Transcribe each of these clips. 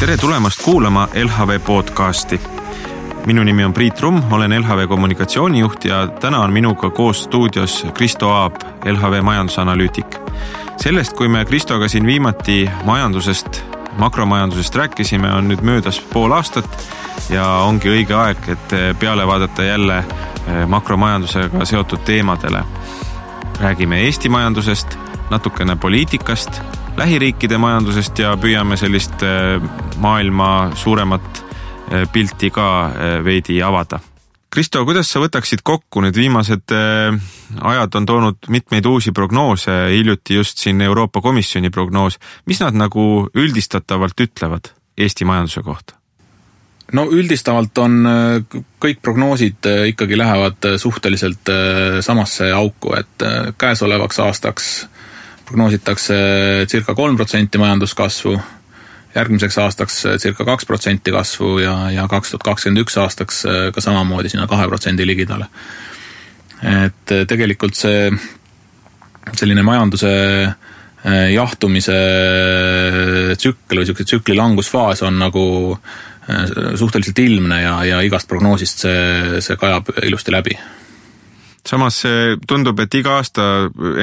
Tere tulemast kuulama LHV podcasti. Minu nimi on Priit Rum, olen LHV kommunikatsioonijuht ja täna on minuga koos stuudios Kristo Aab, LHV majandusanalüütik. Sellest, kui me Kristoga siin viimati makromajandusest rääkisime, on nüüd möödas pool aastat ja ongi õige aeg, et peale vaadata jälle makromajandusega seotud teemadele. Räägime Eesti majandusest, natukene poliitikast, lähiriikide majandusest ja püüame sellist maailma suuremat pilti ka veidi avada. Kristo, kuidas sa võtaksid kokku? Nüüd viimased ajad on toonud mitmeid uusi prognoose, hiljuti just siin Euroopa Komisjoni prognoos. Mis nad nagu üldistatavalt ütlevad Eesti majanduse kohta? No üldistavalt on kõik prognoosid ikkagi lähevad suhteliselt samasse auku, et käesolevaks aastaks prognoositakse circa 3% majanduskasvu, järgmiseks aastaks circa 2% kasvu ja 2021 aastaks ka samamoodi sinna 2% ligidale. Et tegelikult see selline majanduse jahtumise tsükkel või selline tsükli langusfaas on nagu suhteliselt ilmne ja igast prognoosist see kajab ilusti läbi. Samas tundub, et iga aasta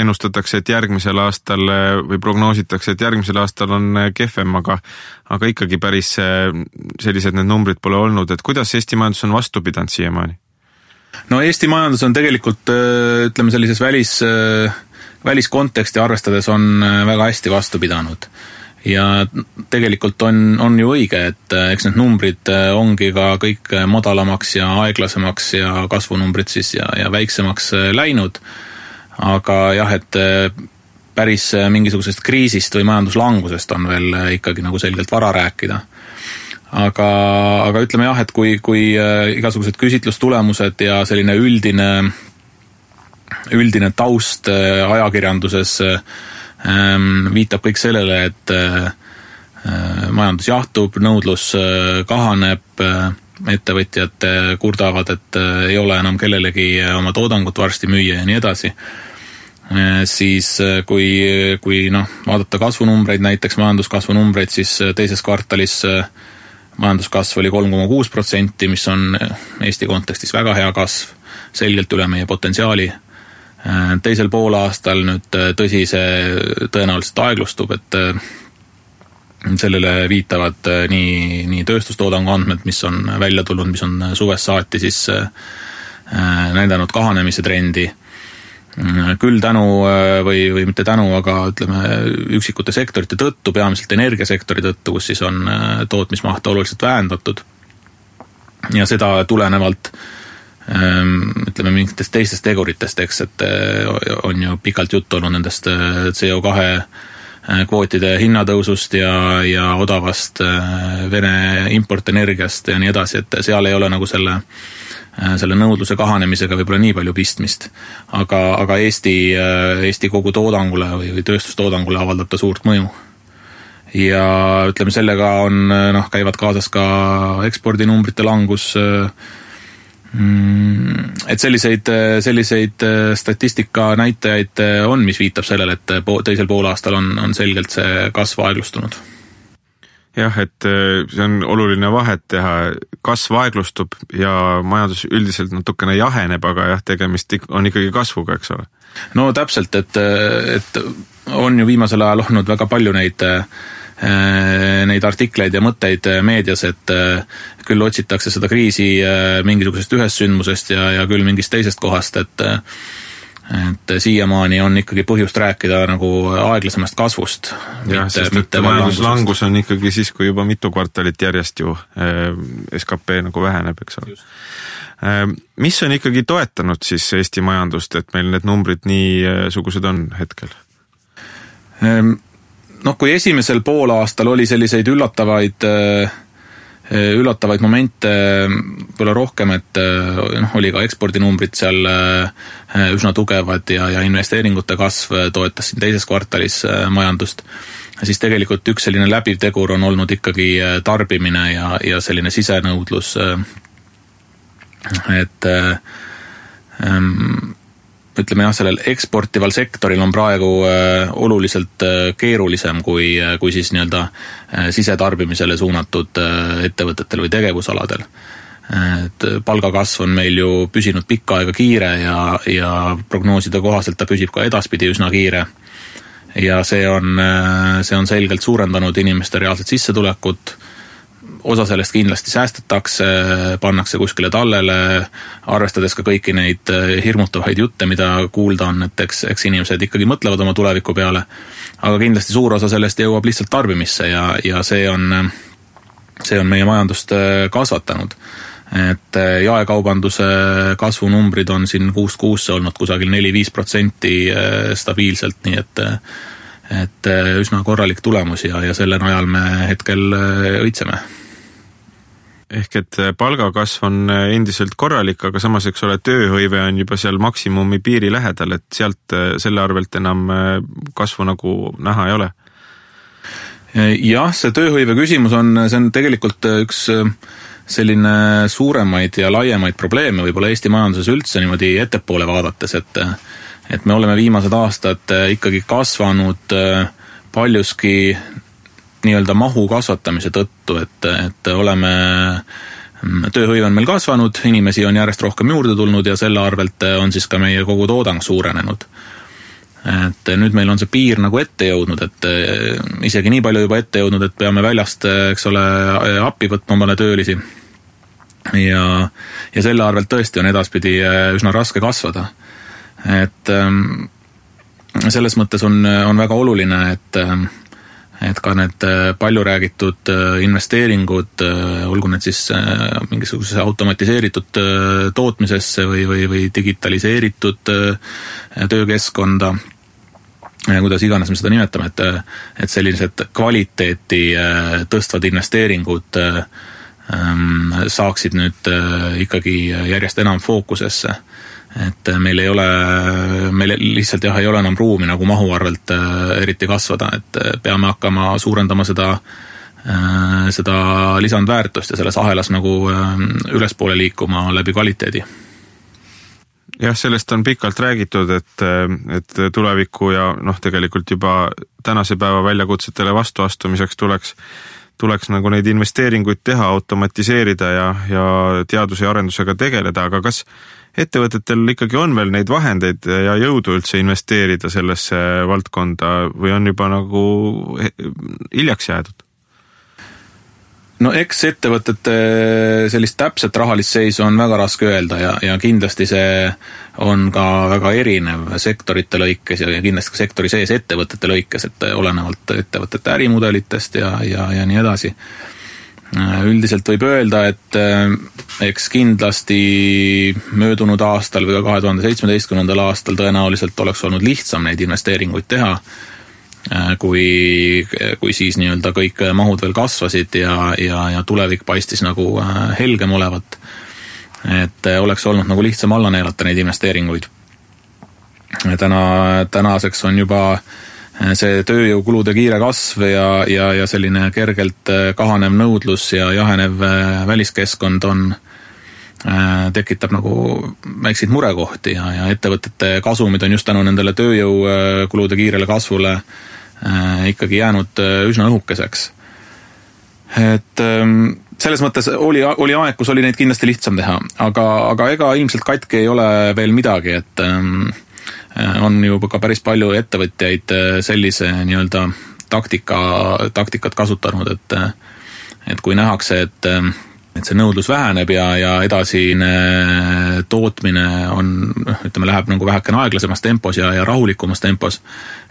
ennustatakse, et järgmisel aastal või prognoositakse, et järgmisel aastal on kehvem, aga ikkagi päris sellised need numbrid pole olnud. Et kuidas Eesti majandus on vastu pidanud siiamaani? No Eesti majandus on tegelikult, ütleme sellises väliskonteksti arvestades on väga hästi vastu pidanud. Ja tegelikult on ju õige, et eks need numbrid ongi ka kõik madalamaks ja aeglasemaks ja kasvunumbrid siis ja väiksemaks läinud, aga jah, et päris mingisugusest kriisist või majanduslangusest on veel ikkagi nagu selgelt vara rääkida. Aga ütleme jah, et kui igasugused küsitlustulemused ja selline üldine taust ajakirjanduses viitab kõik sellele, et majandus jahtub, nõudlus kahaneb, ettevõtjad kurdavad, et ei ole enam kellelegi oma toodangut varsti müüa ja nii edasi, siis kui vaadata kasvunumbreid, näiteks majanduskasvunumbreid, siis teises kvartalis majanduskasv oli 3,6%, mis on Eesti kontekstis väga hea kasv, selgelt üle meie potentsiaali. Teisel pool aastal nüüd tõsi see tõenäoliselt aeglustub, et sellele viitavad nii tööstustoodangu andmed, mis on välja tulnud, mis on suves saati siis näidanud kahanemise trendi. Küll tänu või mitte tänu, aga ütleme üksikute sektorite tõttu, peamiselt energiasektori tõttu, kus siis on tootmismaht oluliselt vähendatud ja seda tulenevalt ütleme mingitest teistest teguritest, eks, et on ju pikalt juttu olnud nendest CO2 kvootide hinnatõusust ja odavast Vene importenergiast ja nii edasi, et seal ei ole nagu selle nõudluse kahanemisega võib-olla nii palju pistmist, aga Eesti kogu toodangule või tööstustoodangule avaldab ta suurt mõju. Ja ütleme sellega käivad kaasas ka ekspordinumbrite langus, et selliseid statistika näitajaid on, mis viitab sellele, et teisel pool aastal on selgelt see kasv aeglustunud. Jah, et see on oluline vahet teha. Kasv aeglustub ja majandus üldiselt natukene jaheneb, aga jah, tegemist on ikkagi kasvuga, eks ole? No täpselt, et on ju viimasel ajal olnud väga palju neid artikleid ja mõtteid meedias, et küll otsitakse seda kriisi mingisugusest ühest sündmusest ja küll mingist teisest kohast, et siiamaani on ikkagi põhjust rääkida nagu aeglasemast kasvust. Ja, sest majanduslangus on ikkagi siis, kui juba mitu kvartalit järjest ju SKP nagu väheneb, eks ole. Mis on ikkagi toetanud siis Eesti majandust, et meil need numbrid nii sugused on hetkel? Kui esimesel poolaastal oli selliseid üllatavaid momente pole rohkem, et oli ka ekspordinumbrid seal üsna tugevad ja investeeringute kasv toetas siin teises kvartalis majandust, siis tegelikult üks selline läbiv tegur on olnud ikkagi tarbimine ja selline sisenõudlus, et ütleme jah, sellel eksportival sektoril on praegu oluliselt keerulisem kui siis nii-öelda sisetarbimisele suunatud ettevõtetel või tegevusaladel. Et palgakasv on meil ju püsinud pikka aega kiire ja prognooside kohaselt ta püsib ka edaspidi üsna kiire. Ja see on selgelt suurendanud inimeste reaalset sissetulekut. Osa sellest kindlasti säästetakse, pannakse kuskile tallele, arvestades ka kõiki neid hirmutavaid jutte, mida kuulda on, et eks inimesed ikkagi mõtlevad oma tuleviku peale, aga kindlasti suur osa sellest jõuab lihtsalt tarbimisse ja see on meie majandust kasvatanud. Et jaekaubanduse kasvunumbrid on siin 6-6 olnud kusagil 4-5% stabiilselt, nii et üsna korralik tulemus ja selle najal me hetkel õitseme. Ehk et palgakasv on endiselt korralik, aga samas, eks ole, tööhõive on juba seal maksimumi piiri lähedal, et sealt selle arvelt enam kasvu nagu näha ei ole. Jah, see tööhõive küsimus see on tegelikult üks selline suuremaid ja laiemaid probleeme võib-olla Eesti majanduses üldse niimoodi ettepoole vaadates, et me oleme viimased aastad ikkagi kasvanud paljuski nii-öelda mahu kasvatamise tõttu, et oleme tööhõive on meil kasvanud, inimesi on järjest rohkem juurde tulnud ja selle arvelt on siis ka meie kogu toodang suurenenud. Et nüüd meil on see piir nagu ette jõudnud, et isegi nii palju juba ette jõudnud, et peame väljast, eks ole, appi võtma omale töölisi ja selle arvelt tõesti on edaspidi üsna raske kasvada. Et selles mõttes on väga oluline, et ka need palju räägitud investeeringud, olgu need siis mingisuguse automatiseeritud tootmisesse või digitaliseeritud töökeskkonda, kuidas iganes me seda nimetame, et sellised kvaliteeti tõstvad investeeringud saaksid nüüd ikkagi järjest enam fookusesse. Et meil lihtsalt jah, ei ole enam ruumi nagu mahu arvelt eriti kasvada, et peame hakkama suurendama seda lisandväärtust ja selles ahelas nagu ülespoole liikuma läbi kvaliteedi. Jah, sellest on pikalt räägitud, et tuleviku ja tegelikult juba tänase päeva väljakutsetele vastuastumiseks tuleks nagu neid investeeringuid teha, automatiseerida ja teaduse ja arendusega tegeleda, aga kas ettevõtetel ikkagi on veel neid vahendeid ja jõudu üldse investeerida sellesse valdkonda või on juba nagu hiljaks jäädud? No eks ettevõtete sellist täpset rahalist seisu on väga raske öelda ja kindlasti see on ka väga erinev sektorite lõikes ja kindlasti ka sektori sees ettevõtete lõikes, et olenevalt ettevõtete ärimudelitest ja nii edasi. Üldiselt võib öelda, et eks kindlasti möödunud aastal või 2017. Aastal tõenäoliselt oleks olnud lihtsam neid investeeringuid teha, kui siis nii-öelda kõik mahud veel kasvasid ja tulevik paistis nagu helgem olevat, et oleks olnud nagu lihtsam alla neelata neid investeeringuid. Tänaseks on juba see tööjõukulude kiire kasv ja selline kergelt kahanev nõudlus ja jahenev väliskeskkond tekitab nagu väikseid murekohti ja ettevõtete kasumid on just tänu nendele tööjõukulude kiirele kasvule ikkagi jäänud üsna õhukeseks. Et selles mõttes oli aeg, kus oli neid kindlasti lihtsam teha, aga ega ilmselt katki ei ole veel midagi, et on juba ka päris palju ettevõtjaid sellise nii-öelda taktikat kasutanud, et kui nähakse, et see nõudlus väheneb ja edasine tootmine läheb nagu vähekene aeglasemas tempos ja rahulikumas tempos,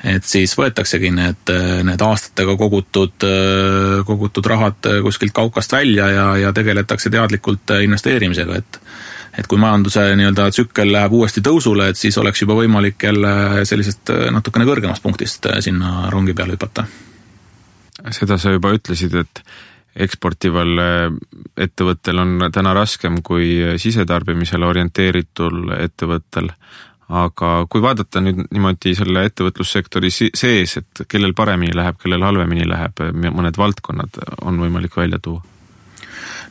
et siis võetaksegi need aastatega kogutud rahad kuskilt kaukast välja ja tegeletakse teadlikult investeerimisega, et kui majanduse nii-öelda tsükkel läheb uuesti tõusule, et siis oleks juba võimalik jälle sellisest natukene kõrgemast punktist sinna rongi peale hüpata. Seda sa juba ütlesid, et eksportival ettevõttel on täna raskem kui sisetarbimisele orienteeritul ettevõttel, aga kui vaadata nüüd niimoodi selle ettevõtlussektori sees, et kellel paremini läheb, kellel halvemini läheb, mõned valdkonnad on võimalik välja tuua?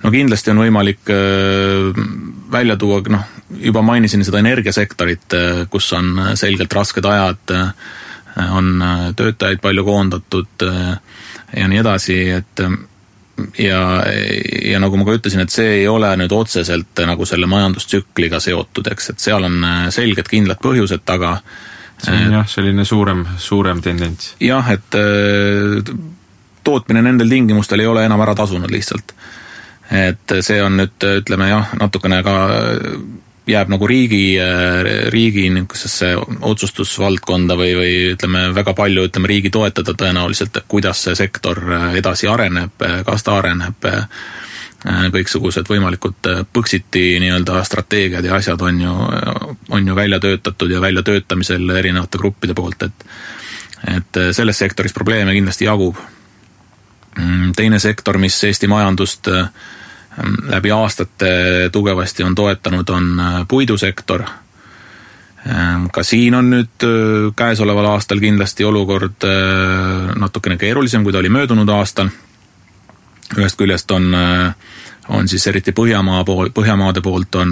no kindlasti on võimalik välja tuua, juba mainisin seda energiasektorit, kus on selgelt rasked ajad, on töötajaid palju koondatud ja nii edasi, et ja nagu ma ka ütlesin, et see ei ole nüüd otseselt nagu selle majandustsükliga seotud, eks, et seal on selged kindlad põhjused, aga see on jah, selline suurem tendents. Jah, et tootmine nendel tingimustel ei ole enam ära tasunud lihtsalt. Et see on nüüd, ütleme jah, natukene ka jääb nagu riigi otsustusvaldkonda või ütleme, väga palju riigi toetada tõenäoliselt, kuidas see sektor edasi areneb, kas ta areneb, kõiksugused võimalikud Põxiti nii-öelda strateegiad ja asjad on ju välja töötatud ja välja töötamisel erinevate gruppide poolt, et selles sektoris probleeme kindlasti jagub. Teine sektor, mis Eesti majandust läbi aastate tugevasti on toetanud, on puidusektor. Ka siin on nüüd käesoleval aastal kindlasti olukord natukene keerulisem, kui ta oli möödunud aastal. Ühest küljest on siis eriti Põhjamaade poolt on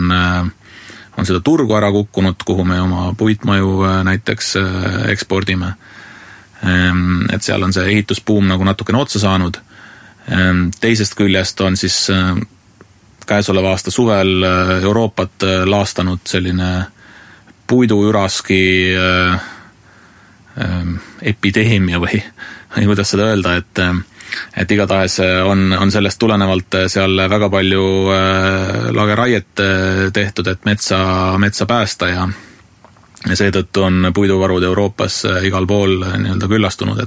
seda turgu ära kukkunud, kuhu me oma puitmaju näiteks ekspordime. Et seal on see ehitusbuum nagu natukene otsa saanud. Teisest küljest on siis käesoleva aasta suvel Euroopat laastanud selline puiduüraski epideemia või kuidas seda öelda, et igatahes on sellest tulenevalt seal väga palju lageraiet tehtud, et metsa päästa ja seetõttu on puiduvarud Euroopas igal pool nii-öelda küllastunud,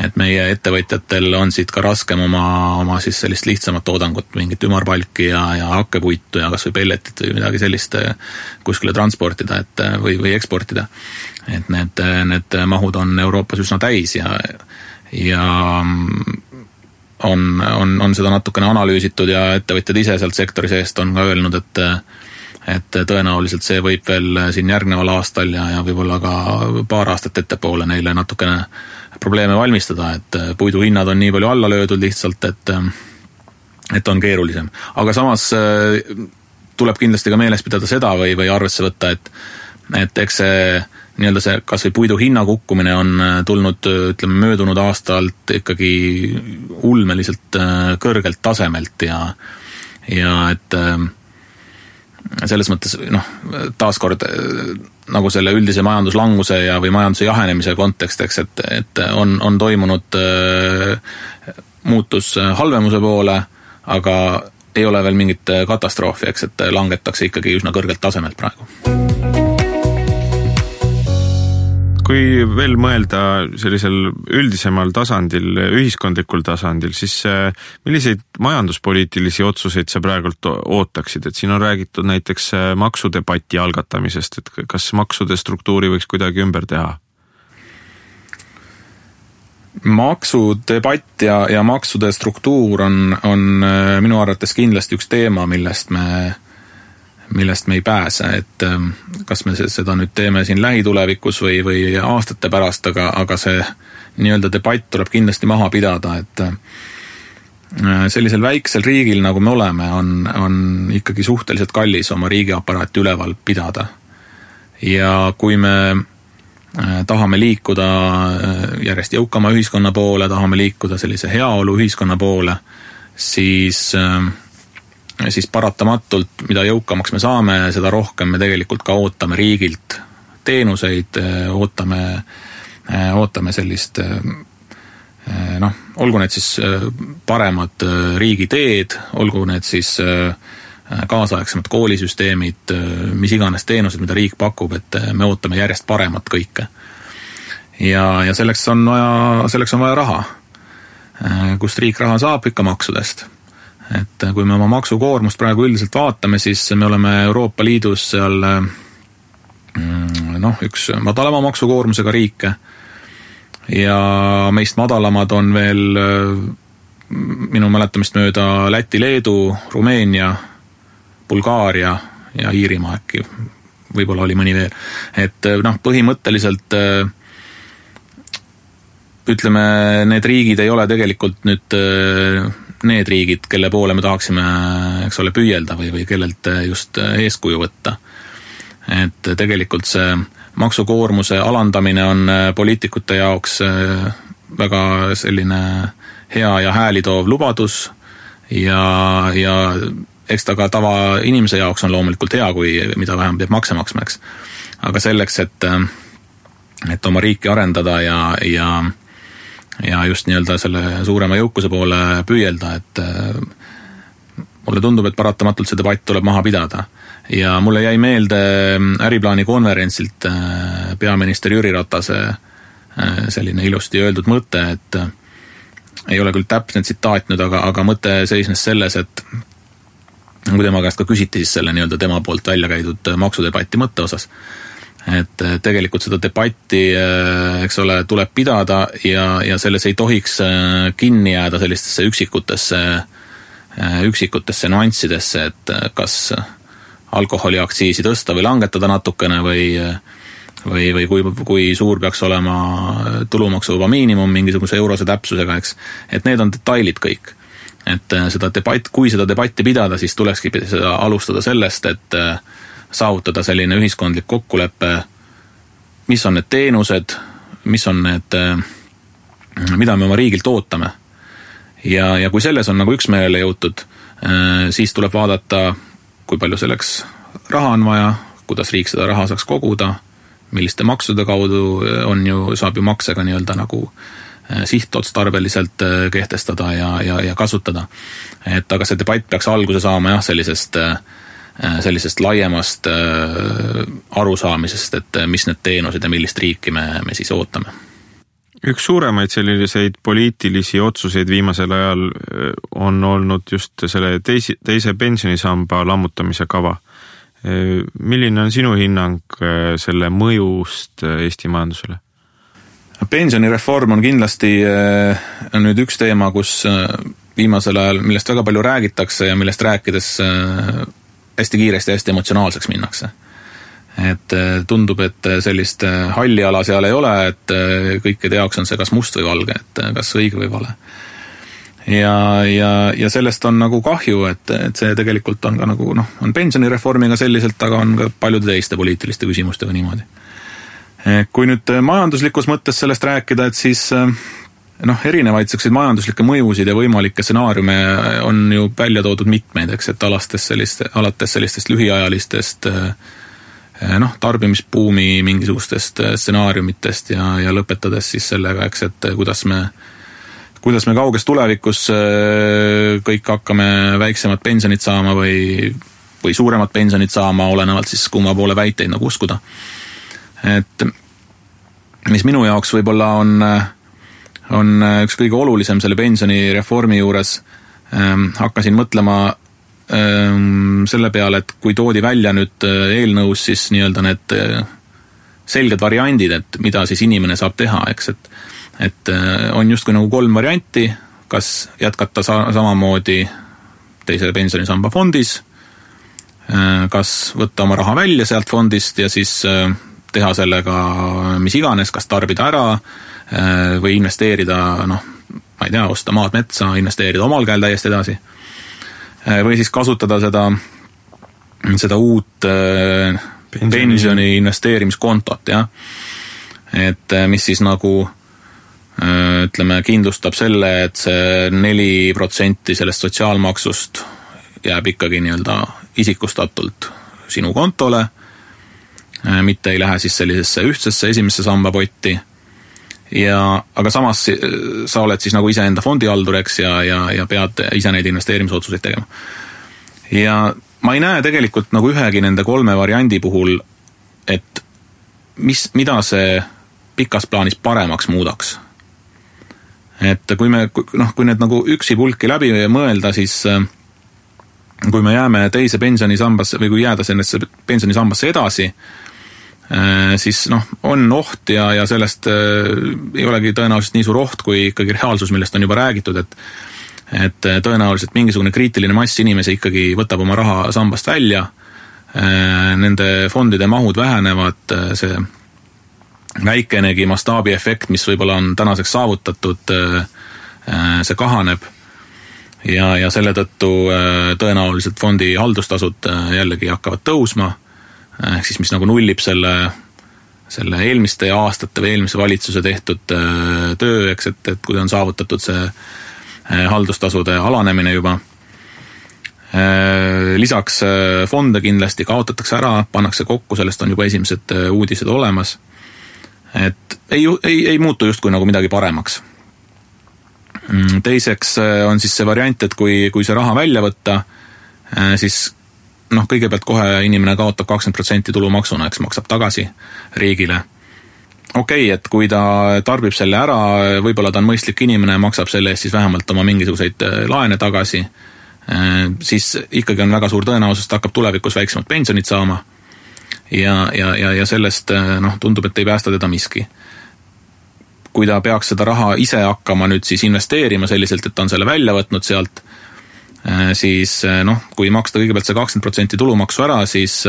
et meie ettevõtjatel on siit ka raskem oma siis sellist lihtsamat toodangut, mingit ümarpalki ja hakkepuitu ja kas või pelletit või midagi sellist kuskile transportida või eksportida. Et need mahud on Euroopas üsna täis ja on seda natukene analüüsitud ja ettevõtjad ise sealt sektori seest on ka öelnud, et tõenäoliselt see võib veel siin järgneval aastal ja võib-olla ka paar aastat ettepoole neile natukene probleeme valmistada, et puiduhinnad on nii palju alla löödud lihtsalt, et on keerulisem. Aga samas tuleb kindlasti ka meeles pidada seda või arvesse võtta, et eks see nii-öelda see kas või puiduhinna kukkumine on tulnud, ütleme, möödunud aastalt ikkagi ulmeliselt kõrgelt tasemelt ja et selles mõttes, taaskord nagu selle üldise majanduslanguse või majanduse jahenemise konteksteks, et on toimunud muutus halvemuse poole, aga ei ole veel mingit katastroofi, eks, et langetakse ikkagi üsna kõrgelt tasemelt praegu. Kui veel mõelda sellisel üldisemal tasandil, ühiskondlikul tasandil, siis milliseid majanduspoliitilisi otsuseid sa praegult ootaksid? Et siin on räägitud näiteks maksudebati algatamisest, et kas maksude struktuuri võiks kuidagi ümber teha? Maksudebatt ja maksude struktuur on minu arvates kindlasti üks teema, millest me ei pääse, et kas me seda nüüd teeme siin lähitulevikus või aastate pärast, aga see nii-öelda debatt tuleb kindlasti maha pidada, et sellisel väiksel riigil, nagu me oleme, on ikkagi suhteliselt kallis oma riigiaparaati üleval pidada. Ja kui me tahame liikuda järjest jõukama ühiskonna poole, tahame liikuda sellise heaolu ühiskonna poole, siis paratamatult, mida jõukamaks me saame, seda rohkem me tegelikult ka ootame riigilt teenuseid, ootame sellist, olgu need siis paremad riigiteed, olgu need siis kaasaegsemad koolisüsteemid, mis iganes teenused, mida riik pakub, et me ootame järjest paremat kõike. Ja selleks on vaja raha, kust riik raha saab ikka maksudest. Et kui me oma maksukoormust praegu üldiselt vaatame, siis me oleme Euroopa Liidus seal üks madalama maksukoormusega riike ja meist madalamad on veel minu mäletamist mööda Läti, Leedu, Rumeenia, Bulgaaria ja Iirimaa äkki, võib-olla oli mõni veel. Et põhimõtteliselt ütleme, need riigid ei ole tegelikult nüüd need riigid, kelle poole me tahaksime, eks ole, püüelda või kellelt just eeskuju võtta. Et tegelikult see maksukoormuse alandamine on poliitikute jaoks väga selline hea ja häälitoov lubadus ja eks ta ka tava inimese jaoks on loomulikult hea, kui mida vähem peab maksemaksmeks. Aga selleks, et oma riiki arendada ja just nii-öelda selle suurema jõukuse poole püüelda, et mulle tundub, et paratamatult see debatt tuleb maha pidada. Ja mulle jäi meelde äriplaani konverentsilt peaminister Jüri Ratase selline ilusti öeldud mõte, et ei ole küll täpselt tsitaat nüüd, aga mõte seisnes selles, et kui tema käest ka küsiti siis selle nii-öelda tema poolt välja käidud maksudebatti mõtte osas, et tegelikult seda debatti, eks ole, tuleb pidada ja selles ei tohiks kinni jääda sellistesse üksikutesse nüanssidesse, et kas alkoholiaktsiisi tõsta või langetada natukene või kui suur peaks olema tulumaksuvaba miinimum mingisuguse eurose täpsusega, eks, et need on detailid kõik. Et kui seda debatti pidada, siis tulekski seda alustada sellest, et saavutada selline ühiskondlik kokkulepe, mis on need teenused, mida me oma riigilt ootame. Ja kui selles on nagu üksmeelele jõutud, siis tuleb vaadata, kui palju selleks raha on vaja, kuidas riik seda raha saaks koguda, milliste maksude kaudu saab ju maksega nii-öelda nagu sihtotstarbeliselt kehtestada ja kasutada. Et aga see debatt peaks alguse saama jah, sellisest laiemast arusaamisest, et mis need teenused ja millist riiki me siis ootame. Üks suuremaid selliseid poliitilisi otsuseid viimasel ajal on olnud just selle teise pensionisamba lammutamise kava. Milline on sinu hinnang selle mõjust Eesti majandusele? Pensionireform on kindlasti nüüd üks teema, kus viimasel ajal, millest väga palju räägitakse ja millest rääkides hästi kiiresti ja hästi emotsionaalseks minnakse. Et tundub, et sellist halli ala seal ei ole, et kõikide jaoks on see kas must või valge, et kas õige või vale. Ja sellest on nagu kahju, et see tegelikult on ka nagu, on pensionireformiga selliselt, aga on ka paljude teiste poliitiliste küsimustega niimoodi. Kui nüüd majanduslikus mõttes sellest rääkida, et siis erinevaid sellised majanduslikke mõjusid ja võimalike senaariume on ju välja toodud mitmeid, eks, et alates sellistest lühiajalistest tarbimisbuumi mingisugustest senaariumitest ja lõpetades siis sellega, eks, et kuidas me kauges tulevikus kõik hakkame väiksemad pensionid saama või suuremad pensionid saama, olenevalt siis kumma poole väiteid nagu uskuda. Et mis minu jaoks võib-olla on üks kõige olulisem selle pensionireformi juures, hakkasin mõtlema selle peale, et kui toodi välja nüüd eelnõus siis nii-öelda need selged variandid, et mida siis inimene saab teha, eks, et on justkui nagu 3 varianti, kas jätkata samamoodi teise pensionisamba fondis, kas võtta oma raha välja sealt fondist ja siis teha sellega mis iganes, kas tarbida ära või investeerida, ma ei tea, osta maad metsa, investeerida omal käel täiesti edasi. Või siis kasutada seda uut pensioni investeerimiskontot, jah. Et mis siis nagu, ütleme, kindlustab selle, et see 4% sellest sotsiaalmaksust jääb ikkagi nii-öelda isikustatult sinu kontole, mitte ei lähe siis sellisesse ühtsesse esimesse sambapotti, aga samas sa oled siis nagu ise enda fondihaldureks ja pead ise neid investeerimisotsuseid tegema. Ja ma ei näe tegelikult nagu ühegi nende 3 variandi puhul, et mida see pikas plaanis paremaks muudaks. Et kui need nagu üksi pulki läbi mõelda, siis kui me jääme teise pensionisambasse või kui jääda sellesse pensionisambasse edasi, siis on oht ja sellest ei olegi tõenäoliselt nii suur oht kui ikkagi reaalsus, millest on juba räägitud, et tõenäoliselt mingisugune kriitiline mass inimese ikkagi võtab oma raha sambast välja, nende fondide mahud vähenevad, see väikenegi mastaabi efekt, mis võib-olla on tänaseks saavutatud, see kahaneb. ja selle tõttu tõenäoliselt fondi haldustasud jällegi hakkavad tõusma, ehk siis mis nagu nullib selle eelmiste aastate või eelmise valitsuse tehtud töö, eks, et kui on saavutatud see haldustasude alanemine juba. Lisaks fonde kindlasti kaotatakse ära, pannakse kokku, sellest on juba esimesed uudised olemas, et ei muutu justkui nagu midagi paremaks. Teiseks on siis see variant, et kui see raha välja võtta, siis kõigepealt kohe inimene kaotab 20% tulumaksuna, eks maksab tagasi riigile. Okei, et kui ta tarbib selle ära, võibolla ta on mõistlik inimene, maksab selle eest siis vähemalt oma mingisuguseid laene tagasi, siis ikkagi on väga suur tõenäosus, et hakkab tulevikus väiksemad pensionid saama ja sellest tundub, et ei päästa teda miski. Kui ta peaks seda raha ise hakkama nüüd siis investeerima selliselt, et ta on selle välja võtnud sealt, siis kui maksta kõigepealt see 20% tulumaksu ära, siis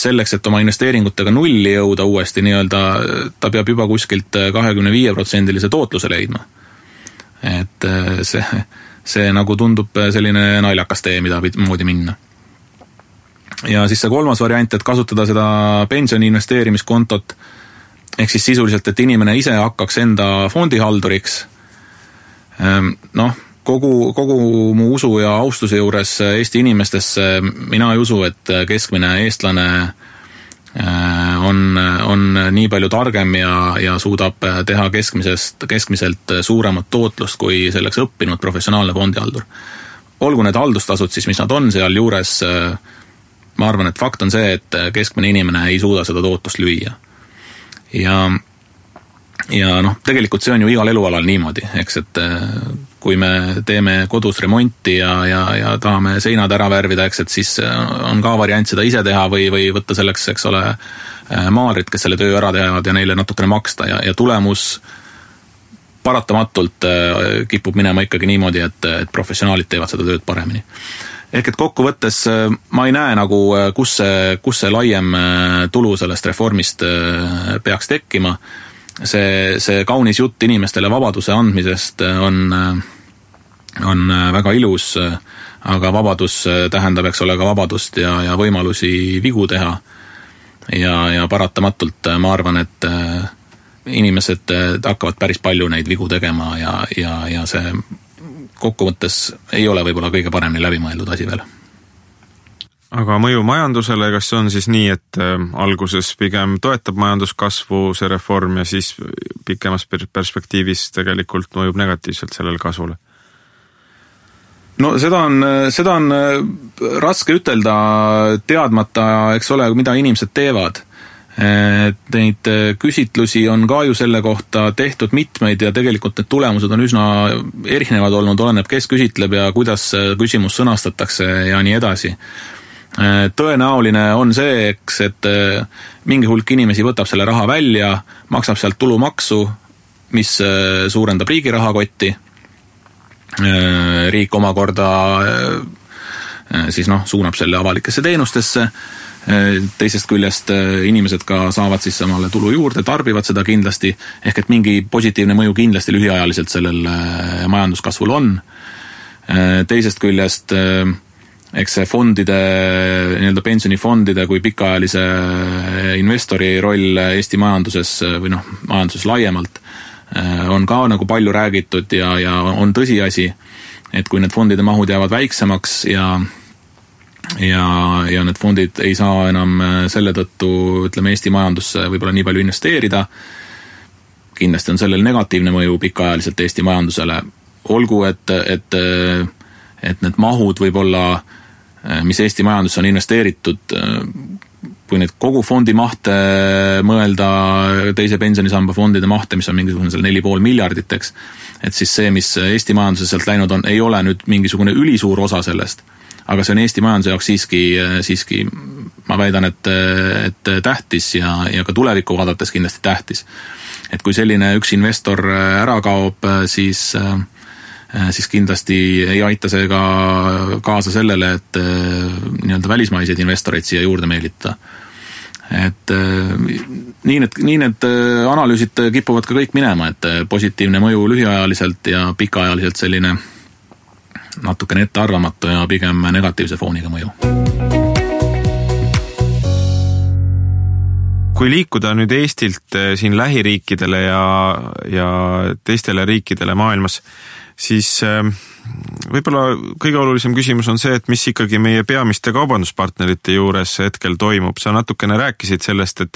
selleks, et oma investeeringutega nulli jõuda uuesti, nii-öelda ta peab juba kuskilt 25%-lise tootluse leidma. Et see nagu tundub selline naljakas tee, mida moodi minna. Ja siis see kolmas variant, et kasutada seda pensioni investeerimiskontot, ehk siis sisuliselt, et inimene ise hakkaks enda fondihalduriks. Kogu mu usu ja austuse juures Eesti inimestesse mina ei usu, et keskmine eestlane on nii palju targem ja suudab teha keskmiselt suuremat tootlust, kui selleks õppinud professionaalne fondihaldur. Olgu need haldustasud siis, mis nad on seal juures, ma arvan, et fakt on see, et keskmine inimene ei suuda seda tootlust lüüa. Ja tegelikult see on ju igal elualal niimoodi, eks, et kui me teeme kodus remonti ja tahame seinad ära värvida, eks, et siis on ka variant seda ise teha või võtta selleks, eks ole, maalrid, kes selle töö ära teevad ja neile natukene maksta ja tulemus paratamatult kipub minema ikkagi niimoodi, et professionaalid teevad seda tööd paremini. Ehk et kokkuvõttes ma ei näe nagu, kus see laiem tulu sellest reformist peaks tekkima. See kaunis jutt inimestele vabaduse andmisest on väga ilus, aga vabadus tähendab, eks ole, ka vabadust ja võimalusi vigu teha. Ja paratamatult ma arvan, et inimesed hakkavad päris palju neid vigu tegema ja see kokkuvõttes ei ole võib-olla kõige paremini läbimõeldud asi veel. Aga mõju majandusele, kas see on siis nii, et alguses pigem toetab majanduskasvu see reform ja siis pikemas perspektiivis tegelikult mõjub negatiivselt sellel kasvule? Seda on raske ütelda teadmata, eks ole, mida inimesed teevad. Neid küsitlusi on ka ju selle kohta tehtud mitmeid ja tegelikult need tulemused on üsna erinevad olnud, oleneb, kes küsitleb ja kuidas küsimus sõnastatakse ja nii edasi. Tõenäoline on see, eks, et mingi hulk inimesi võtab selle raha välja, maksab sealt tulumaksu, mis suurendab riigi rahakotti, riik omakorda siis suunab selle avalikesse teenustesse, teisest küljest inimesed ka saavad siis samale tulu juurde, tarbivad seda kindlasti, ehk et mingi positiivne mõju kindlasti lühiajaliselt sellel majanduskasvul on. Teisest küljest, eks see fondide, nii-öelda pensionifondide kui pikaajalise investori roll Eesti majanduses või majanduses laiemalt on ka nagu palju räägitud ja on tõsiasi, et kui need fondide mahud jäävad väiksemaks ja need fondid ei saa enam selle tõttu, ütleme, Eesti majandusse võib-olla nii palju investeerida, kindlasti on sellel negatiivne mõju pikaajaliselt Eesti majandusele. Olgu, et need mahud võib-olla, mis Eesti majandusse on investeeritud, kui need kogu fondi mahte mõelda, teise pensionisamba fondide mahte, mis on mingisugune seal 4,5 miljarditeks, et siis see, mis Eesti majanduseselt läinud on, ei ole nüüd mingisugune ülisuur osa sellest, aga see on Eesti majanduse jaoks siiski ma väidan, et tähtis ja ka tuleviku vaadates kindlasti tähtis. Et kui selline üks investor ära kaob, siis kindlasti ei aita see ka kaasa sellele, et nii-öelda välismaiseid investoreid siia juurde meelita. Et nii need analüüsid kipuvad ka kõik minema, et positiivne mõju lühiajaliselt ja pikaajaliselt selline natukene ettearvamatu ja pigem negatiivse fooniga mõju. Kui liikuda nüüd Eestilt siin lähiriikidele ja teistele riikidele maailmas, siis võib-olla kõige olulisem küsimus on see, et mis ikkagi meie peamiste kaubanduspartnerite juures hetkel toimub. Sa natukene rääkisid sellest,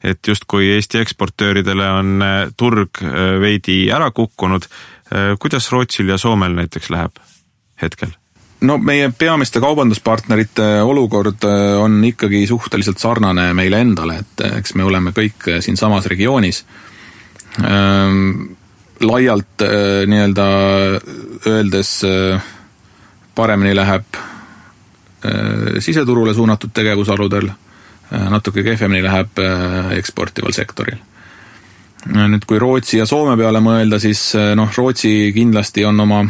et just kui Eesti eksportööridele on turg veidi ära kukkunud, kuidas Rootsil ja Soomel näiteks läheb hetkel? No meie peamiste kaubanduspartnerite olukord on ikkagi suhteliselt sarnane meile endale, et eks me oleme kõik siin samas regioonis. Laialt nii-öelda öeldes paremini läheb siseturule suunatud tegevusaludel, natuke kehvemini läheb eksportival sektoril. Nüüd kui Rootsi ja Soome peale mõelda, siis Rootsi kindlasti on oma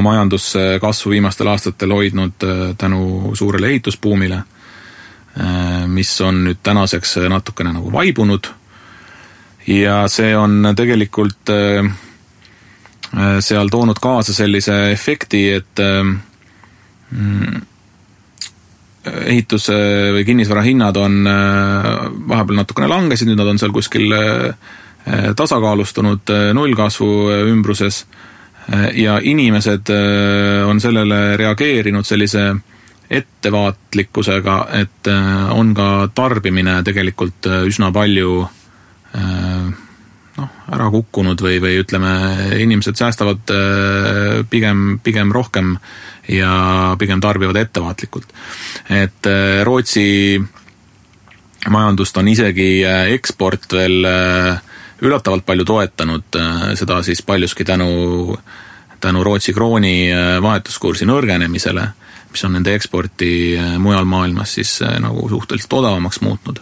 majanduskasvu viimastel aastatel hoidnud tänu suurele ehitusbuumile, mis on nüüd tänaseks natukene nagu vaibunud. Ja see on tegelikult seal toonud kaasa sellise efekti, et ehitus või kinnisvara hinnad on vahepeal natukene langesid, nüüd nad on seal kuskil tasakaalustunud nullkasvu ümbruses. Ja inimesed on sellele reageerinud sellise ettevaatlikkusega, et on ka tarbimine tegelikult üsna palju ära kukkunud või ütleme, inimesed säästavad pigem rohkem ja pigem tarbivad ettevaatlikult. Et Rootsi majandust on isegi eksport veel üllatavalt palju toetanud, seda siis paljuski tänu Rootsi krooni vahetuskursi nõrgenemisele, mis on nende eksporti mujal maailmas siis nagu suhteliselt odavamaks muutnud.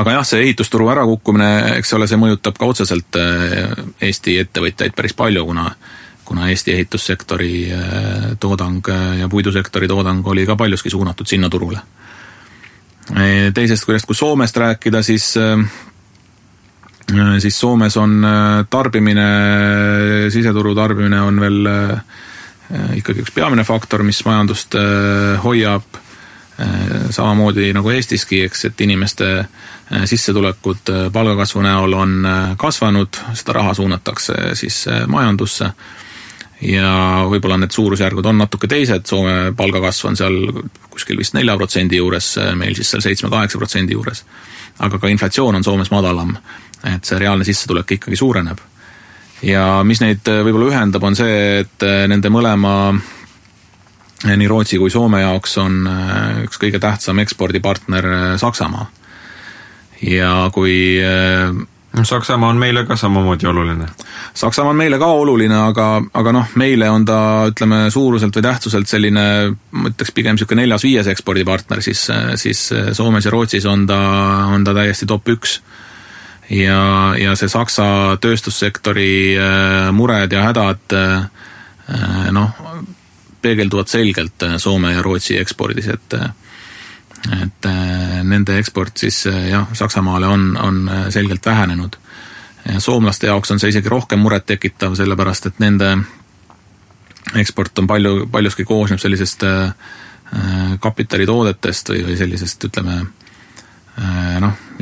Aga jah, see ehitusturu ärakukkumine, eks ole, see mõjutab ka otseselt Eesti ettevõtjaid päris palju, kuna Eesti ehitussektori toodang ja puidusektori toodang oli ka paljuski suunatud sinna turule. Teisest küljest, kui Soomest rääkida, siis Soomes on siseturu tarbimine on veel ikkagi üks peamine faktor, mis majandust hoiab samamoodi nagu Eestiski, et inimeste sissetulekud palgakasvu näol on kasvanud, seda raha suunatakse siis majandusse. Ja võib-olla need suurusjärgud on natuke teised, Soome palgakasv on seal kuskil vist 4% juures, meil siis seal 7-8% juures, aga ka inflatsioon on Soomes madalam, et see reaalne sissetulek ikkagi suureneb. Ja mis neid võib-olla ühendab, on see, et nende mõlema, nii Rootsi kui Soome jaoks, on üks kõige tähtsam ekspordipartner Saksamaa. Ja kui Saksamaa on meile ka samamoodi oluline. Saksamaa on meile ka oluline, aga meile on ta, ütleme, suuruselt või tähtsuselt selline, mõtleks pigem selline 4-5 ekspordipartner, siis Soomes ja Rootsis on ta täiesti top 1. Ja see Saksa tööstussektori mured ja hädad peegelduvad selgelt Soome ja Rootsi ekspordis, et nende eksport siis Saksamaale on selgelt vähenenud. Soomlaste jaoks on see isegi rohkem muret tekitav, sellepärast, et nende eksport on paljuski koosneb sellisest kapitalitoodetest või sellisest, ütleme,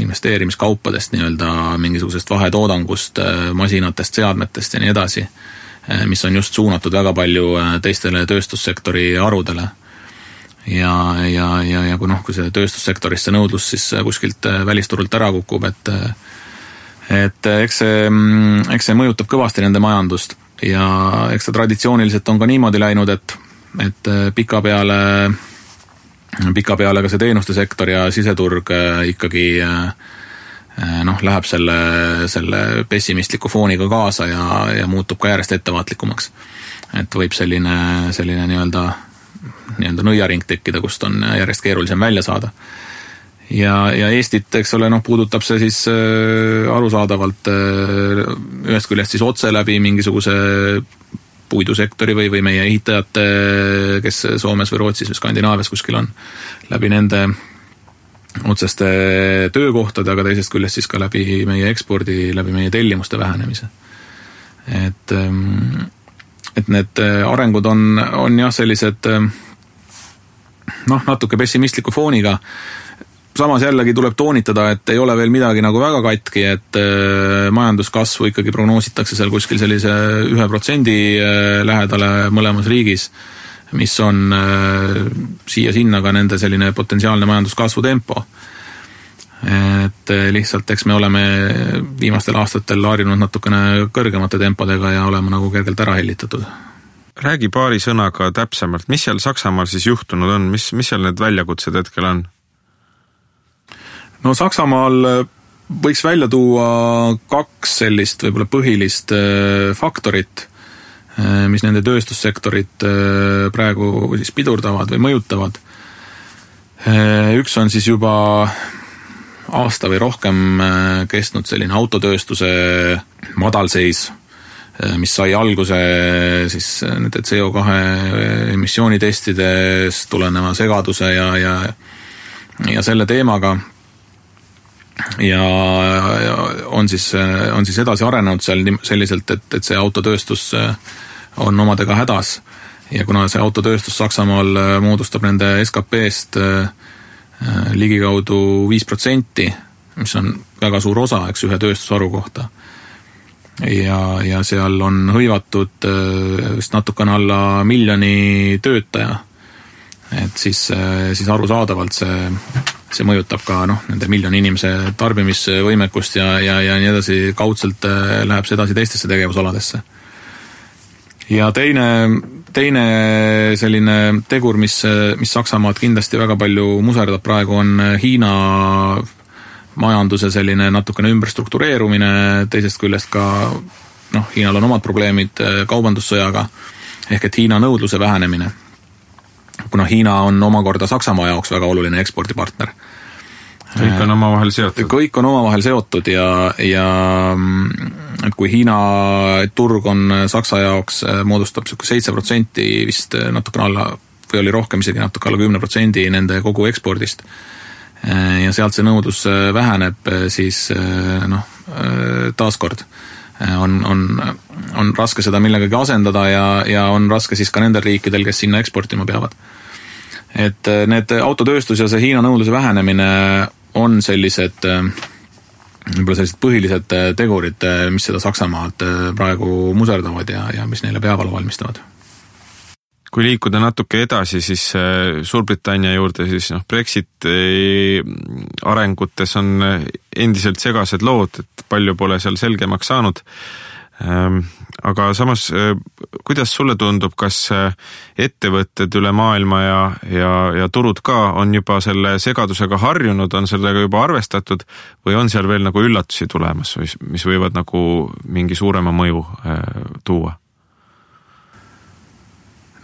investeerimiskaupadest, nii-öelda mingisugusest vahetoodangust, masinatest, seadmetest ja nii edasi, mis on just suunatud väga palju teistele tööstussektori harudele. Ja kui see tööstussektorisse nõudlus siis kuskilt välisturult ära kukub, et eks see mõjutab kõvasti nende majandust ja eks ta traditsiooniliselt on ka niimoodi läinud, et pika peale ka see teenustesektor ja siseturg ikkagi läheb selle pessimistliku fooniga kaasa ja muutub ka järjest ettevaatlikumaks, et võib selline nii-öelda nõiaring tekkida, kust on järjest keerulisem välja saada. Ja Eestit, eks ole, puudutab see siis arusaadavalt ühest küljest siis otse läbi mingisuguse puidusektori või meie ehitajate, kes Soomes või Rootsis või Skandinaavias kuskil on, läbi nende otseste töökohtade, aga teisest küljest siis ka läbi meie ekspordi, läbi meie tellimuste vähenemise. et need arengud on jah sellised natuke pessimistliku fooniga. Samas jällegi tuleb toonitada, et ei ole veel midagi nagu väga katki, et majanduskasvu ikkagi prognoositakse seal kuskil sellise 1% lähedale mõlemas riigis, mis on siia sinna ka nende selline potentsiaalne majanduskasvu tempo. Et lihtsalt eks me oleme viimastel aastatel harjunud natukene kõrgemate tempodega ja oleme nagu kergelt ära hellitatud. Räägi paari sõnaga täpsemalt, mis seal Saksamaal siis juhtunud on, mis seal need väljakutsed hetkel on? No Saksamaal võiks välja tuua 2 sellist võibolla põhilist faktorit, mis nende tööstussektorit praegu siis pidurdavad või mõjutavad. Üks on siis juba aasta või rohkem kestnud selline autotööstuse madalseis, mis sai alguse siis nende CO2 emissioonitestidest tuleneva segaduse ja selle teemaga. Ja on siis edasi arenenud seal selliselt, et see autotööstus on omadega hädas ja kuna see autotööstus Saksamaal moodustab nende SKP-st ligikaudu 5%, mis on väga suur osa, eks, ühe tööstusharu kohta ja seal on hõivatud vist natukene alla 1 miljoni töötaja, et siis arusaadavalt see mõjutab ka nende 1 miljoni inimese tarbimisvõimekust ja nii edasi, kaudselt läheb see edasi teistesse tegevusaladesse. Ja teine selline tegur, mis Saksamaad kindlasti väga palju muserdab praegu, on Hiina majanduse selline natukene ümberstruktureerumine, teisest küljest ka Hiinal on omad probleemid kaubandussõjaga, ehk et Hiina nõudluse vähenemine, kuna Hiina on omakorda Saksamaa jaoks väga oluline ekspordipartner. Kõik on omavahel seotud. Kõik on omavahel seotud ja kui Hiina turg on Saksa jaoks moodustab 7% vist natukene alla, või oli rohkem isegi natuke alla 10% nende kogu ekspordist ja sealt see nõudlus väheneb, siis taaskord on raske seda millegagi asendada ja on raske siis ka nendel riikidel, kes sinna eksportima peavad. Et need autotööstus ja see Hiina nõudluse vähenemine on sellised põhilised tegurid, mis seda Saksamaad praegu muserdavad ja mis neile peavalu valmistavad. Kui liikuda natuke edasi, siis Suurbritannia juurde, siis Brexit arengutes on endiselt segased lood, et palju pole seal selgemaks saanud. Aga samas, kuidas sulle tundub, kas ettevõtted üle maailma ja turud ka on juba selle segadusega harjunud, on sellega juba arvestatud või on seal veel nagu üllatusi tulemas, mis võivad nagu mingi suurema mõju tuua?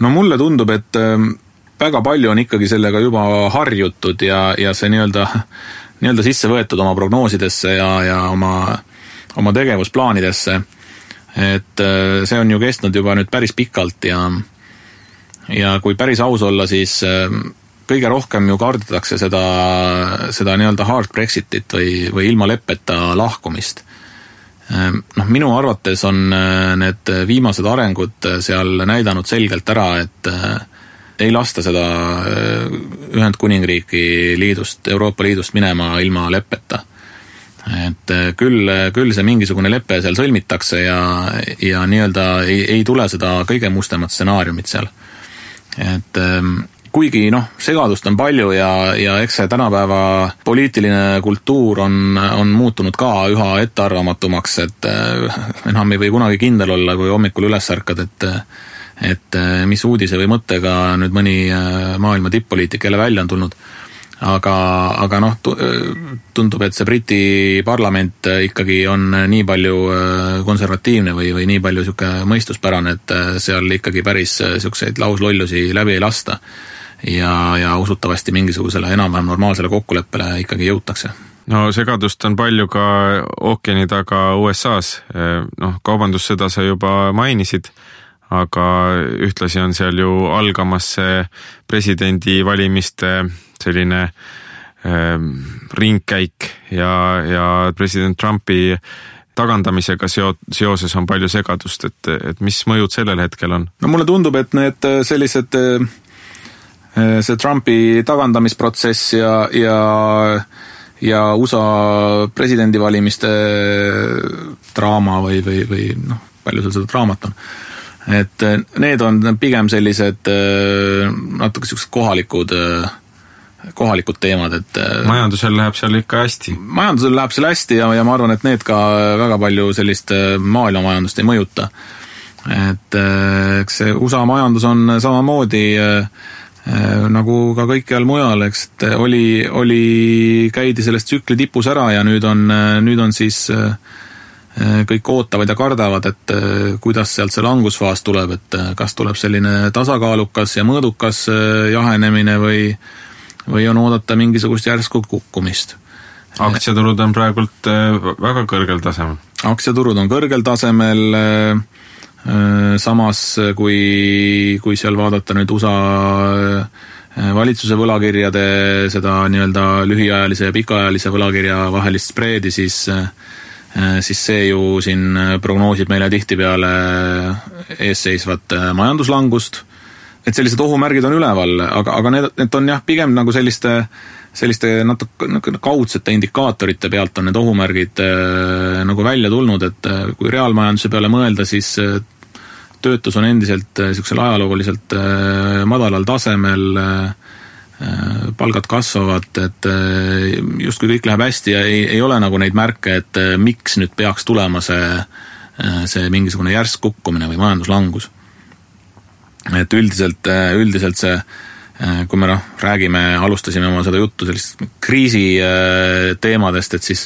No mulle tundub, et väga palju on ikkagi sellega juba harjutud ja see nii-öelda sisse võetud oma prognoosidesse ja oma tegevusplaanidesse, et see on ju kestnud juba nüüd päris pikalt ja kui päris aus olla, siis kõige rohkem ju kardetakse seda nii-öelda hard Brexitit või ilma leppeta lahkumist. Minu arvates on need viimased arengud seal näidanud selgelt ära, et ei lasta seda Ühendkuningriigi liidust, Euroopa Liidust minema ilma leppeta. Et küll see mingisugune leppe seal sõlmitakse ja nii-öelda ei tule seda kõige mustemat stsenaariumit seal. Et kuigi segadust on palju ja eks see tänapäeva poliitiline kultuur on muutunud ka üha ettearvamatumaks, et enam ei või kunagi kindel olla, kui hommikul üles ärkad, et mis uudise või mõttega nüüd mõni maailma tipppoliitik jälle välja on tulnud. Aga tundub, et see Briti parlament ikkagi on nii palju konservatiivne või nii palju siuke mõistuspärane, et seal ikkagi päris siukseid lauslollusi läbi ei lasta ja usutavasti mingisugusele enam-vähem normaalsele kokkuleppele ikkagi jõutakse. No segadust on palju ka ookeani taga USA's. Kaubandus seda sa juba mainisid, aga ühtlasi on seal ju algamas see presidendi valimiste selline ringkäik ja president Trumpi tagandamisega seoses on palju segadust, et mis mõjud sellel hetkel on? No mulle tundub, et need sellised see Trumpi tagandamisprotsess ja USA presidendivalimiste draama või noh, palju seal seda draamat on. Et need on pigem sellised natuke sellised kohalikud teemad, et majandusel läheb seal ikka hästi. Majandusel läheb seal hästi ja ma arvan, et need ka väga palju sellist maailmamajandust ei mõjuta. Et see USA majandus on samamoodi nagu ka kõikjal mujal, eks, et käidi sellest tsükli tipus ära ja nüüd on siis kõik ootavad ja kardavad, et kuidas sealt see langusfaas tuleb, et kas tuleb selline tasakaalukas ja mõõdukas jahenemine või on oodata mingisugust järsku kukkumist. Aktsiaturud on praegult väga kõrgel tasemel. Aktsiaturud on kõrgel tasemel, samas kui seal vaadata nüüd USA valitsuse võlakirjade seda nii-öelda lühiajalise ja pikaajalise võlakirja vahelist spreedi, siis see ju siin prognoosib meile tihtipeale eesseisvat majanduslangust. Et sellised ohumärgid on üleval, aga need on jah, pigem nagu selliste natuke kaudsete indikaatorite pealt on need ohumärgid nagu välja tulnud, et kui reaalmajanduse peale mõelda, siis töötus on endiselt ajalooguliselt madalal tasemel, palgad kasvavad, et just kui kõik läheb hästi ja ei ole nagu neid märke, et miks nüüd peaks tulema see mingisugune järsk kukkumine või majanduslangus. Et üldiselt see, kui me alustasime oma seda juttu sellist kriisi teemadest, et siis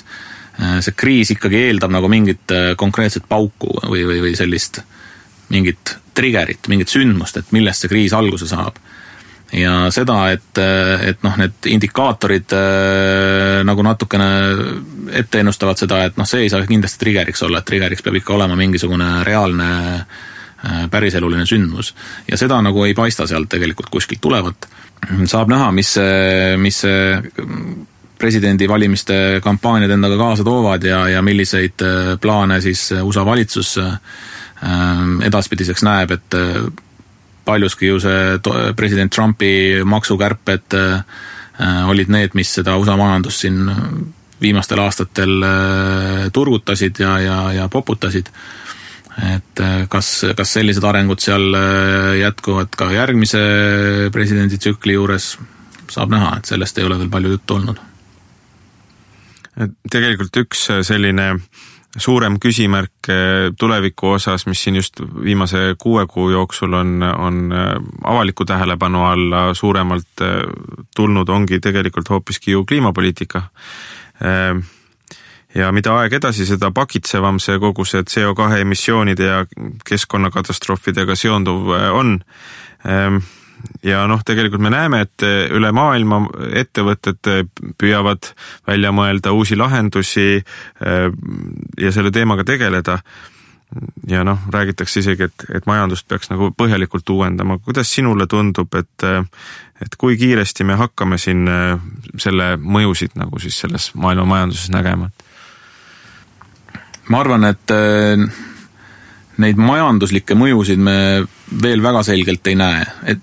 see kriis ikkagi eeldab nagu mingit konkreetset pauku või sellist mingit triggerit, mingit sündmust, et millest see kriis alguse saab. Ja seda, et noh, need indikaatorid nagu natukene ette ennustavad seda, et noh, see ei saa kindlasti triggeriks olla, et triggeriks peab ikka olema mingisugune reaalne päriseluline sündmus. Ja seda nagu ei paista sealt tegelikult kuskilt tulevat. Saab näha, mis presidendi valimiste kampaaniad endaga kaasa toovad ja milliseid plaane siis USA valitsus edaspidiseks näeb, et paljuski ju see president Trumpi maksukärped olid need, mis seda USA majandust siin viimastel aastatel turgutasid ja poputasid. Et kas sellised arengud seal jätkuvad ka järgmise presidendi tsükli juures, saab näha, et sellest ei ole veel palju juttu olnud. Tegelikult üks selline suurem küsimärk tuleviku osas, mis siin just viimase 6 kuu jooksul on avaliku tähelepanu alla suuremalt tulnud, ongi tegelikult hoopiski ju kliimapoliitika. Ja mida aeg edasi, seda pakitsevam see kogu see CO2 emissioonide ja keskkonnakatastroofidega seonduv on. Ja noh, tegelikult me näeme, et üle maailma ettevõtted püüavad välja mõelda uusi lahendusi ja selle teemaga tegeleda. Ja noh, räägitakse isegi, et majandust peaks nagu põhjalikult uuendama. Kuidas sinule tundub, et kui kiiresti me hakkame siin selle mõjusid nagu siis selles maailma majanduses nägema? Ma arvan, et neid majanduslikke mõjusid me veel väga selgelt ei näe. Et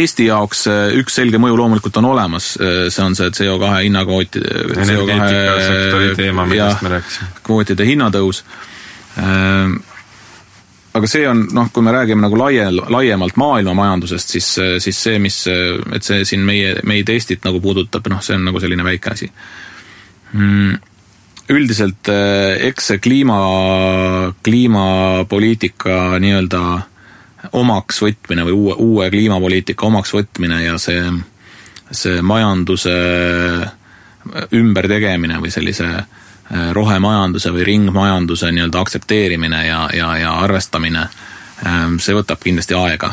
Eesti jaoks üks selge mõju loomulikult on olemas, see on see CO2 hinnakvooti, energeetikasektori teema, millest me rääksime. Kvootide hinnatõus. Aga see on, kui me räägime nagu laiemalt maailmamajandusest, siis see, et see siin meid Eestit nagu puudutab, see on nagu selline väike asi. Üldiselt eks see kliimapoliitika nii-öelda omaks võtmine või uue kliimapoliitika omaks võtmine ja see majanduse ümbertegemine või sellise rohemajanduse või ringmajanduse nii-öelda aksepteerimine ja arvestamine, see võtab kindlasti aega.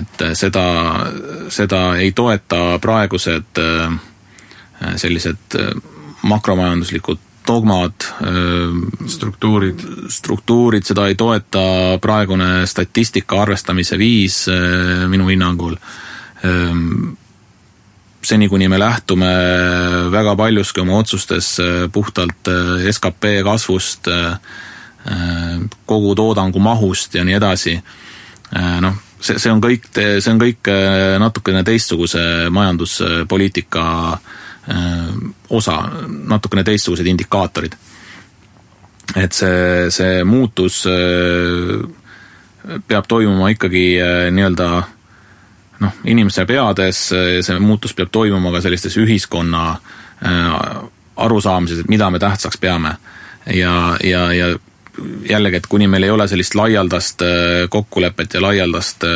Et seda ei toeta praegused sellised makromajanduslikud dogmad, struktuurid, seda ei toeta praegune statistika arvestamise viis minu hinnangul. seni, kuni me lähtume väga paljuski oma otsustes puhtalt SKP kasvust, kogu toodangu mahust ja nii edasi, noh, see on kõik natukene teistsuguse majanduspoliitika osa, natukene teistsugused indikaatorid. Et see muutus peab toimuma ikkagi nii-öelda inimese peades, see muutus peab toimuma ka sellistes ühiskonna arusaamises, et mida me tähtsaks peame. Ja jällegi, et kuni meil ei ole sellist laialdast kokkulepet ja laialdast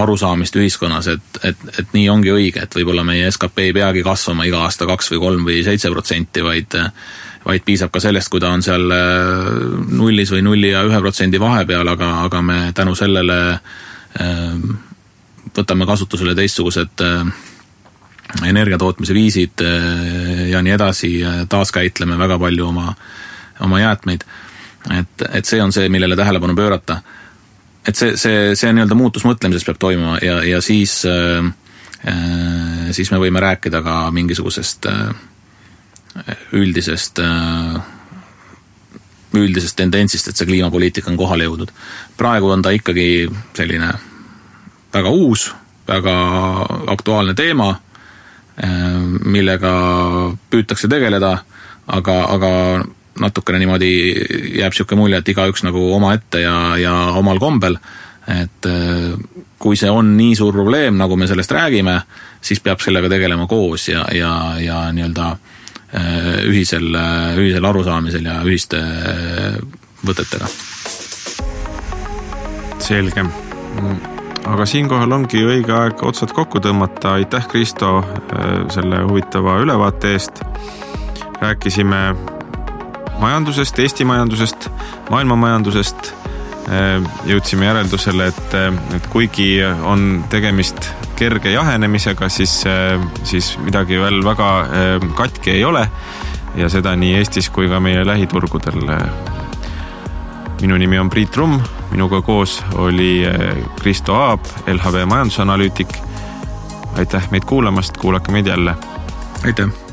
arusaamist ühiskonnas, et nii ongi õige, et võib-olla meie SKP ei peagi kasvama iga aasta 2% või 3% või 7%, vaid piisab ka sellest, kui ta on seal 0% või 0% ja 1% vahepeal, aga me tänu sellele võtame kasutusele teistsugused energiatootmise viisid ja nii edasi, taaskäitleme väga palju oma jäätmeid. Et see on see, millele tähelepanu pöörata. Et see nii-öelda muutus mõtlemises peab toimuma ja siis me võime rääkida ka mingisugusest üldisest tendentsist, et see kliimapoliitika on kohale jõudnud. Praegu on ta ikkagi selline väga uus, väga aktuaalne teema, millega püütakse tegeleda, aga natukene niimoodi jääb siuke mulje, et igaüks nagu oma ette ja omal kombel, et kui see on nii suur probleem, nagu me sellest räägime, siis peab sellega tegelema koos ja nii-öelda ühisel arusaamisel ja ühiste võtetega. Selge. Aga siinkohal ongi õige aeg otsad kokku tõmmata. Aitäh, Kristo, selle huvitava ülevaate eest. Rääkisime majandusest, Eesti majandusest, maailma majandusest. Jõudsime järeldusele, et kuigi on tegemist kerge jahenemisega, siis midagi veel väga katki ei ole ja seda nii Eestis kui ka meie lähiturgudel. Minu nimi on Priit Rum, minuga koos oli Kristo Aab, LHV majandusanalüütik. Aitäh meid kuulamast, kuulake meid jälle. Aitäh!